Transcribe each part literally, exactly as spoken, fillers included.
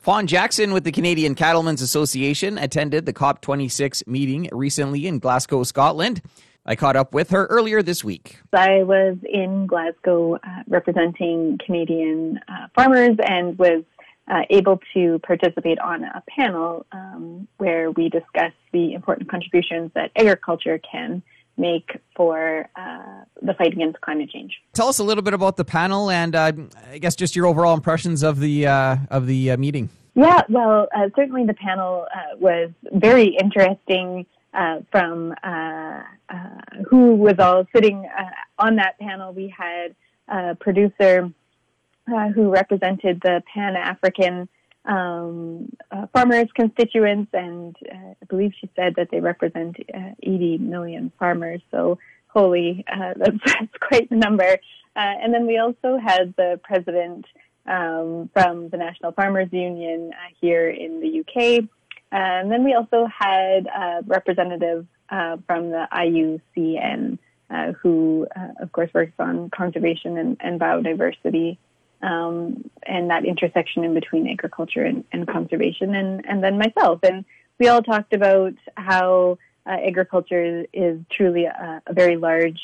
Fawn Jackson with the Canadian Cattlemen's Association attended the COP twenty-six meeting recently in Glasgow, Scotland. I caught up with her earlier this week. I was in Glasgow uh, representing Canadian uh, farmers and was uh, able to participate on a panel um, where we discussed the important contributions that agriculture can make for uh, the fight against climate change. Tell us a little bit about the panel and uh, I guess just your overall impressions of the uh, of the uh, meeting. Yeah, well, uh, certainly the panel uh, was very interesting uh, from uh, uh, who was all sitting uh, on that panel. We had a producer uh, who represented the Pan-African Um, uh, farmers' constituents, and uh, I believe she said that they represent uh, eighty million farmers, so holy, uh, that's, that's quite the number. Uh, and then we also had the president um, from the National Farmers Union uh, here in the U K, and then we also had a representative uh, from the I U C N, uh, who, uh, of course, works on conservation and, and biodiversity. Um, and that intersection in between agriculture and, and conservation, and, and then myself. And we all talked about how uh, agriculture is truly a, a very large,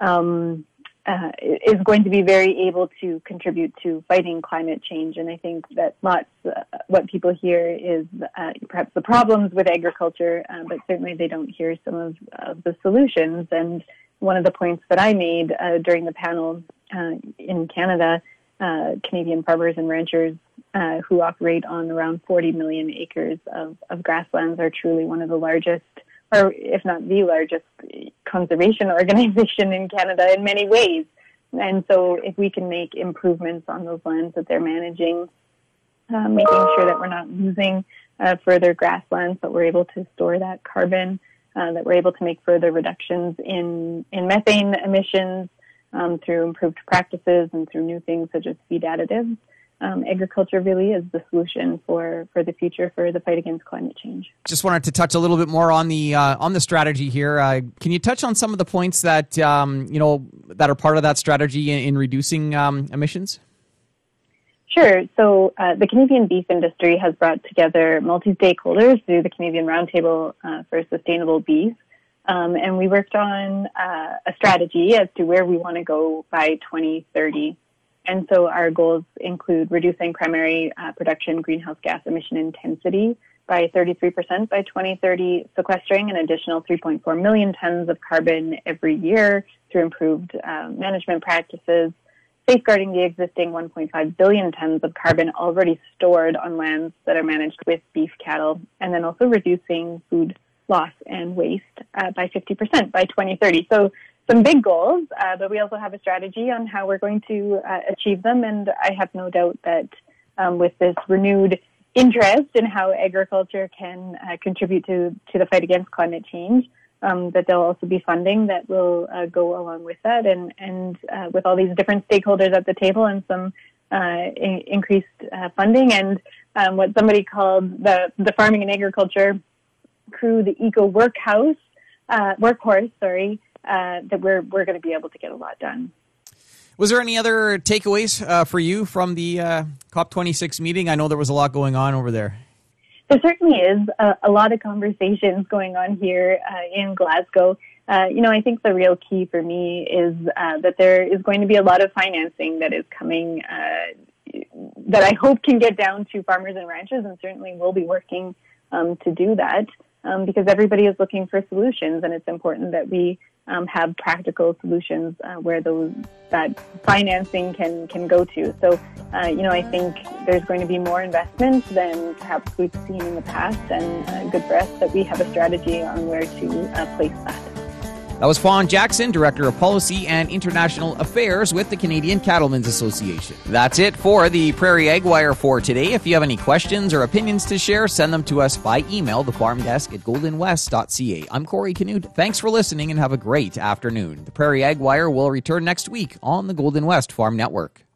um, uh, is going to be very able to contribute to fighting climate change. And I think that lots, uh, what people hear is uh, perhaps the problems with agriculture, uh, but certainly they don't hear some of, of the solutions. And one of the points that I made uh, during the panel uh, in Canada, Uh, Canadian farmers and ranchers uh, who operate on around forty million acres of, of grasslands are truly one of the largest, or if not the largest, conservation organization in Canada in many ways. And so if we can make improvements on those lands that they're managing, uh, making sure that we're not losing uh, further grasslands, but we're able to store that carbon, uh, that we're able to make further reductions in, in methane emissions, Um, through improved practices and through new things such as feed additives. Um, agriculture really is the solution for, for the future for the fight against climate change. Just wanted to touch a little bit more on the uh, on the strategy here. Uh, can you touch on some of the points that um, you know that are part of that strategy in, in reducing um, emissions? Sure. So uh, the Canadian beef industry has brought together multi-stakeholders through the Canadian Roundtable uh, for Sustainable Beef. Um, and we worked on uh, a strategy as to where we want to go by twenty thirty. And so our goals include reducing primary uh, production greenhouse gas emission intensity by thirty-three percent by twenty thirty, sequestering an additional three point four million tons of carbon every year through improved uh, management practices, safeguarding the existing one point five billion tons of carbon already stored on lands that are managed with beef cattle, and then also reducing food loss and waste uh, by fifty percent by twenty thirty. So some big goals, uh, but we also have a strategy on how we're going to uh, achieve them. And I have no doubt that um, with this renewed interest in how agriculture can uh, contribute to, to the fight against climate change, um, that there'll also be funding that will uh, go along with that. And, and uh, with all these different stakeholders at the table and some uh, in- increased uh, funding and um, what somebody called the, the farming and agriculture crew, the eco workhouse, uh, workhorse, sorry, uh, that we're we're going to be able to get a lot done. Was there any other takeaways uh, for you from the uh, COP twenty-six meeting? I know there was a lot going on over there. There certainly is a, a lot of conversations going on here uh, in Glasgow. Uh, you know, I think the real key for me is uh, that there is going to be a lot of financing that is coming uh, that I hope can get down to farmers and ranchers, and certainly we'll be working um, to do that. Um, because everybody is looking for solutions, and it's important that we um, have practical solutions uh, where those that financing can, can go to. So, uh, you know, I think there's going to be more investment than perhaps we've seen in the past, and uh, good for us that we have a strategy on where to uh, place that. That was Fawn Jackson, Director of Policy and International Affairs with the Canadian Cattlemen's Association. That's it for the Prairie Egg Wire for today. If you have any questions or opinions to share, send them to us by email, the farm desk at golden west dot c a. I'm Corey Knute. Thanks for listening and have a great afternoon. The Prairie Egg Wire will return next week on the Golden West Farm Network.